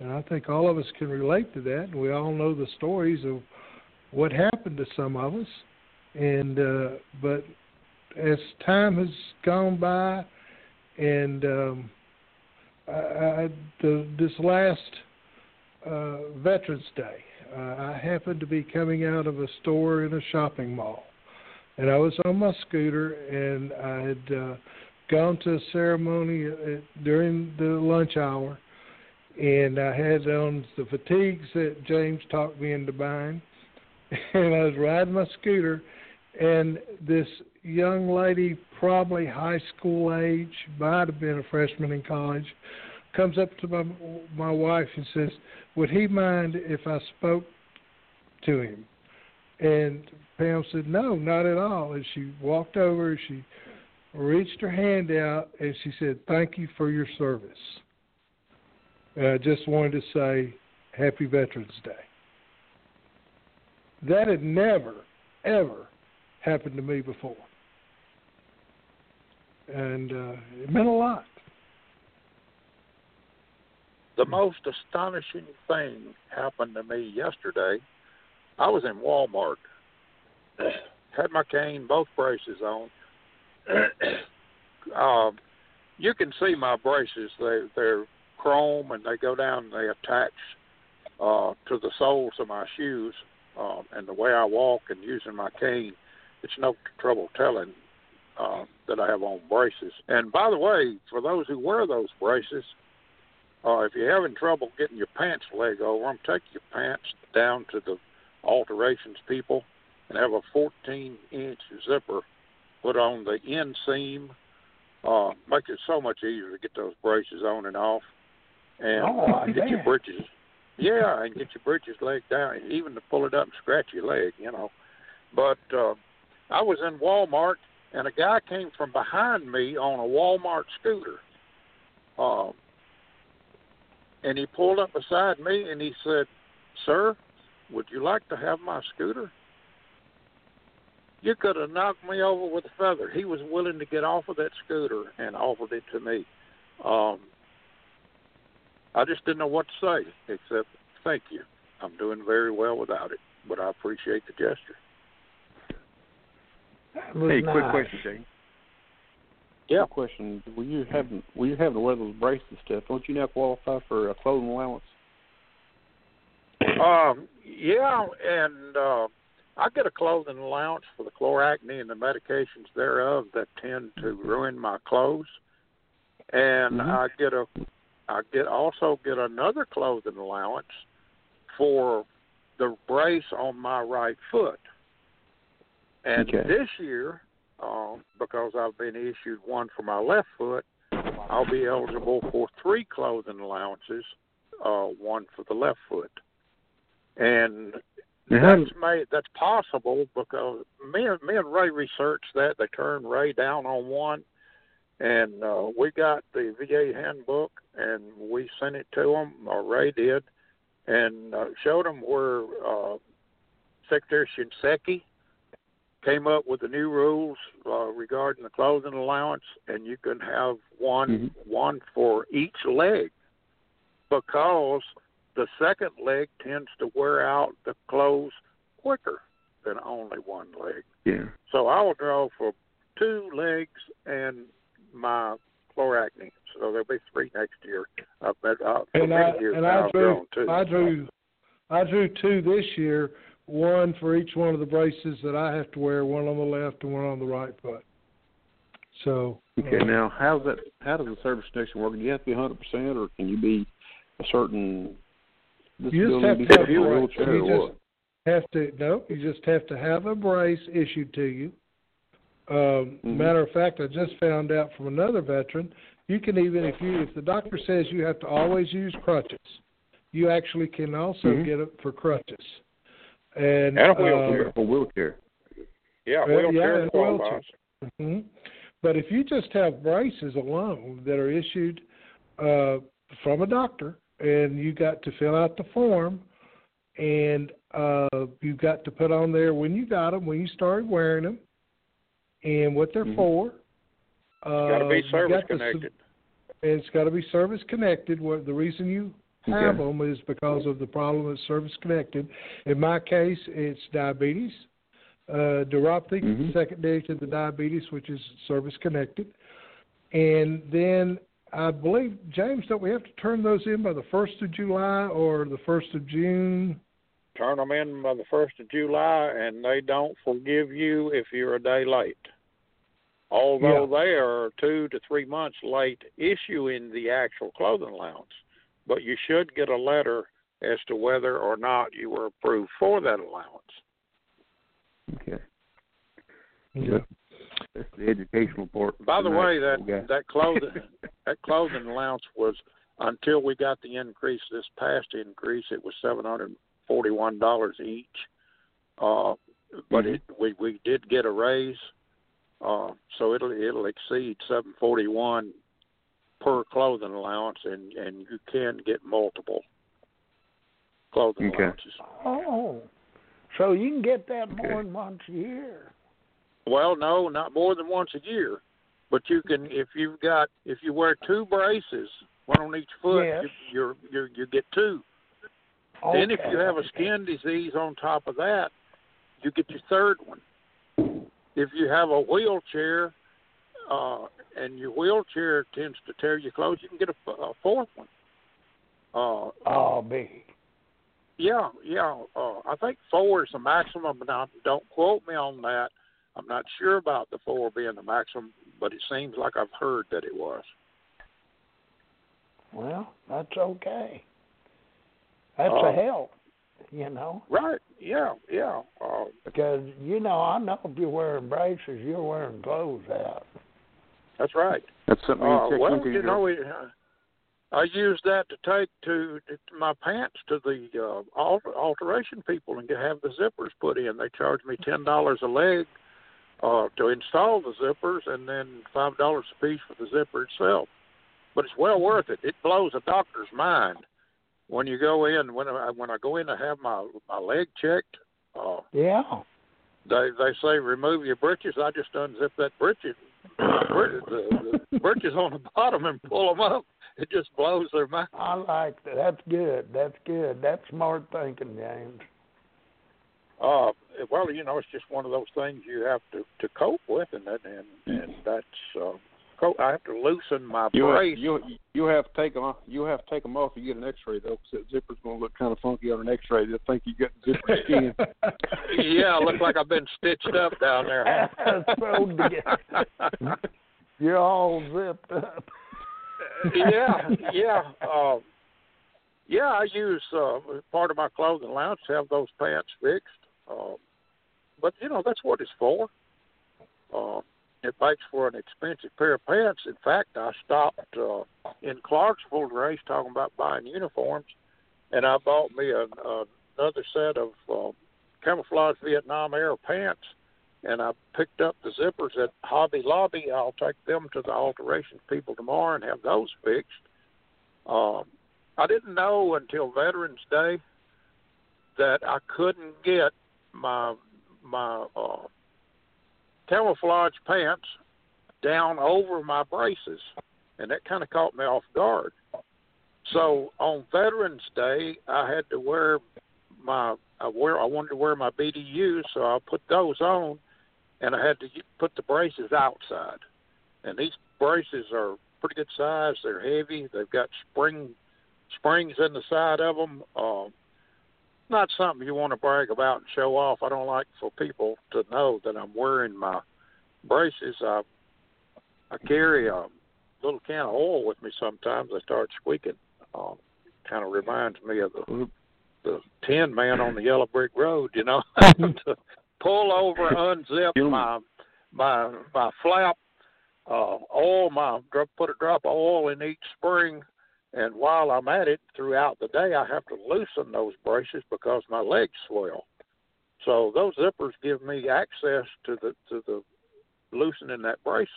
And I think all of us can relate to that, and we all know the stories of what happened to some of us. And uh, but as time has gone by, and um, I, I, the, this last uh, Veterans Day, uh, I happened to be coming out of a store in a shopping mall, and I was on my scooter, and I had uh, gone to a ceremony at, during the lunch hour. And I had on the fatigues that James talked me into buying. And I was riding my scooter, and this young lady, probably high school age, might have been a freshman in college, comes up to my, my wife and says, would he mind if I spoke to him? And Pam said, no, not at all. And she walked over, she reached her hand out, and she said, thank you for your service. And I just wanted to say Happy Veterans Day. That had never, ever happened to me before. And uh, it meant a lot. The most astonishing thing happened to me yesterday. I was in Walmart. Had my cane, both braces on. uh, you can see my braces. They, they're... chrome, and they go down and they attach uh, to the soles of my shoes, uh, and the way I walk and using my cane, it's no trouble telling uh, that I have on braces. And by the way, for those who wear those braces, uh, if you're having trouble getting your pants leg over them, take your pants down to the alterations people and have a fourteen-inch zipper put on the inseam. Uh, make it so much easier to get those braces on and off. And oh, get bet. your britches, yeah, and get your britches leg down, even to pull it up and scratch your leg, you know. But uh, I was in Walmart, and a guy came from behind me on a Walmart scooter. Uh, and he pulled up beside me, and he said, sir, would you like to have my scooter? You could have knocked me over with a feather. He was willing to get off of that scooter and offered it to me. Um, I just didn't know what to say except thank you. I'm doing very well without it, but I appreciate the gesture. Hey, nice. Quick question, Jay. Yeah, quick question. Were you having were you having to wear those braces and stuff? Don't you now qualify for a clothing allowance? Um, yeah, and. Uh, I get a clothing allowance for the chloracne and the medications thereof that tend to ruin my clothes, and mm-hmm. I get a, I get also get another clothing allowance for the brace on my right foot. And okay. this year, um, because I've been issued one for my left foot, I'll be eligible for three clothing allowances, uh, one for the left foot. And that's made, that's possible because me and, me and Ray researched that. They turned Ray down on one, and uh, we got the V A handbook, and we sent it to them, or Ray did, and uh, showed them where uh, Secretary Shinseki came up with the new rules uh, regarding the clothing allowance, and you can have one mm-hmm. one for each leg because the second leg tends to wear out the clothes quicker than only one leg. Yeah. So I will draw for two legs and my chloracne. So there'll be three next year. I've been, I've, for and I, years and now I drew, two. I drew, I drew two this year, one for each one of the braces that I have to wear, one on the left and one on the right foot. So. Okay. Uh, now, how's that? How does the service connection work? Do you have to be one hundred percent, or can you be a certain? You just have to have, you just have to no, you just have to have a brace issued to you. Um, mm-hmm. Matter of fact, I just found out from another veteran, you can even if you if the doctor says you have to always use crutches, you actually can also mm-hmm. get it for crutches. And, and a wheelchair uh, for wheelchair. Yeah, wheelchair. Yeah, wheelchair. Mm-hmm. But if you just have braces alone that are issued uh, from a doctor. And you got to fill out the form, and uh, you've got to put on there when you got them, when you started wearing them, and what they're mm-hmm. for. Uh, it's got to be service-connected. It's got to be service-connected. Well, the reason you have okay. them is because of the problem of service-connected. In my case, it's diabetes, uh, neuropathy, mm-hmm. secondary to the diabetes, which is service-connected. And then I believe, James, don't we have to turn those in by the first of July or the first of June? Turn them in by the first of July, and they don't forgive you if you're a day late. Although yeah. they are two to three months late issuing the actual clothing allowance, but you should get a letter as to whether or not you were approved for that allowance. Okay. Yeah. That's the educational part. By the way, that guy. that clothing that clothing allowance was until we got the increase. This past increase, it was seven hundred forty-one dollars each. Uh, but mm-hmm. it, we we did get a raise, uh, so it'll it'll exceed seven forty-one per clothing allowance, and, and you can get multiple clothing okay. allowances. Oh, so you can get that okay. more than once a year. Well, no, not more than once a year, but you can if you've got if you wear two braces, one on each foot, yes. you you you get two. Okay. Then if you have a skin disease on top of that, you get your third one. If you have a wheelchair, uh, and your wheelchair tends to tear your clothes, you can get a, a fourth one. Uh, oh, big. Yeah, yeah. Uh, I think four is the maximum, but now don't quote me on that. I'm not sure about the four being the maximum, but it seems like I've heard that it was. Well, that's okay. That's uh, a help, you know. Right, yeah, yeah. Uh, because, you know, I know if you're wearing braces, you're wearing clothes out. That's right. That's something you uh, check well, into you know, it, I used that to take to, to my pants to the uh, alter, alteration people and to have the zippers put in. They charged me ten dollars a leg. Uh, to install the zippers, and then five dollars a piece for the zipper itself. But it's well worth it. It blows a doctor's mind. When you go in, when I, when I go in to have my, my leg checked, uh, yeah. they they say, remove your britches. I just unzip that britches, the, the britches on the bottom and pull them up. It just blows their mind. I like that. That's good. That's good. That's smart thinking, James. Uh, well, you know, it's just one of those things you have to, to cope with, and that, and, and that's uh, co- I have to loosen my you brace. Have, you you have to take them. You have to take them off. You get an X-ray though, because that zipper's going to look kind of funky on an X-ray. They'll think you got zipper skin. Yeah, I look like I've been stitched up down there. You're all zipped up. yeah, yeah. Uh, Yeah, I use uh, part of my clothing allowance to have those pants fixed. Uh, but, you know, that's what it's for. Uh, it makes for an expensive pair of pants. In fact, I stopped uh, in Clarksville, Ray's talking about buying uniforms, and I bought me a, a, another set of uh, camouflage Vietnam era pants, and I picked up the zippers at Hobby Lobby. I'll take them to the alterations people tomorrow and have those fixed. Um, I didn't know until Veterans Day that I couldn't get my my uh, camouflage pants down over my braces, and that kind of caught me off guard. So on Veterans Day, I had to wear my I wear I wanted to wear my B D Us, so I put those on, and I had to put the braces outside. And these braces are pretty good size. They're heavy. They've got spring springs in the side of them. Uh, not something you want to brag about and show off. I don't like for people to know that I'm wearing my braces. I, I carry a little can of oil with me sometimes. They start squeaking. Uh, kind of reminds me of the, the tin man on the yellow brick road, you know. To pull over, unzip my, my, my flap, Uh, oil my put a drop of oil in each spring, and while I'm at it throughout the day, I have to loosen those braces because my legs swell. So those zippers give me access to the to the loosening that brace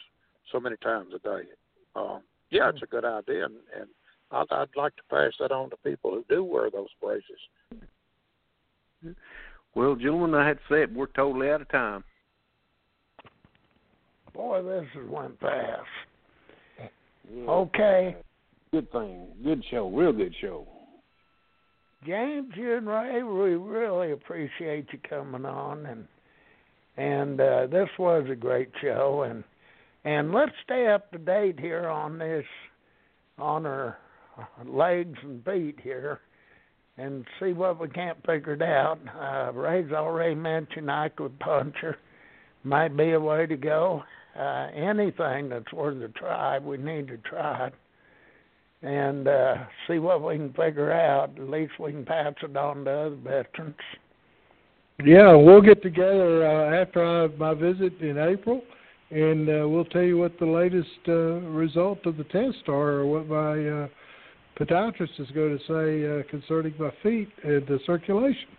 so many times a day. Um, yeah, it's a good idea, and, and I'd, I'd like to pass that on to people who do wear those braces. Well, gentlemen, I had to say it, we're totally out of time. Boy, this is went fast. Yeah. Okay. Good thing. Good show. Real good show. James, you and Ray, we really appreciate you coming on, and and uh, this was a great show, and and let's stay up to date here on this, on our legs and feet here, and see what we can't figure it out. Uh, Ray's already mentioned acupuncture might be a way to go. Uh, anything that's worth a try, we need to try it and uh, see what we can figure out. At least we can pass it on to other veterans. Yeah, we'll get together uh, after I, my visit in April, and uh, we'll tell you what the latest uh, result of the test are, or what my uh, podiatrist is going to say uh, concerning my feet and the circulation.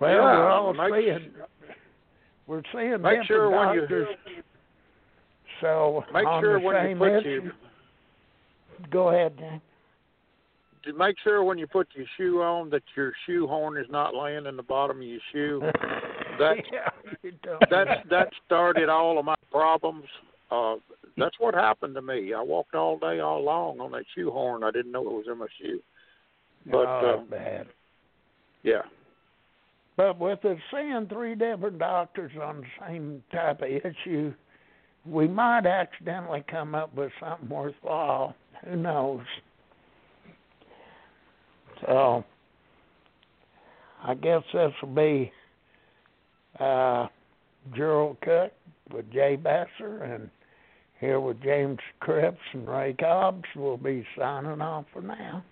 Well, yeah, we're all seeing... We're seeing make sure when doctors. You so make sure when you put your, go ahead, Dan. To make sure when you put your shoe on that your shoe horn is not laying in the bottom of your shoe. That yeah, that that started all of my problems. Uh, that's what happened to me. I walked all day, all long on that shoe horn. I didn't know it was in my shoe. But oh, uh, bad. Yeah. But with us seeing three different doctors on the same type of issue, we might accidentally come up with something worthwhile. Who knows? So I guess this will be uh, Gerald Cook with Jay Bosser, and here with James Cripps and Ray Cobbs. We'll be signing off for now.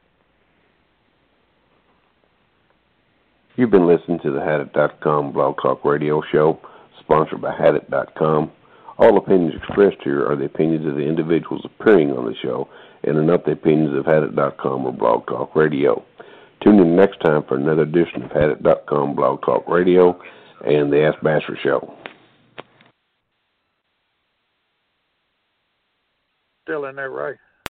You've been listening to the Hadit dot com Blog Talk Radio Show, sponsored by Hadit dot com. All opinions expressed here are the opinions of the individuals appearing on the show and are not the opinions of Hadit dot com or Blog Talk Radio. Tune in next time for another edition of Hadit dot com Blog Talk Radio and the Ask Bosser Show. Still in there, right?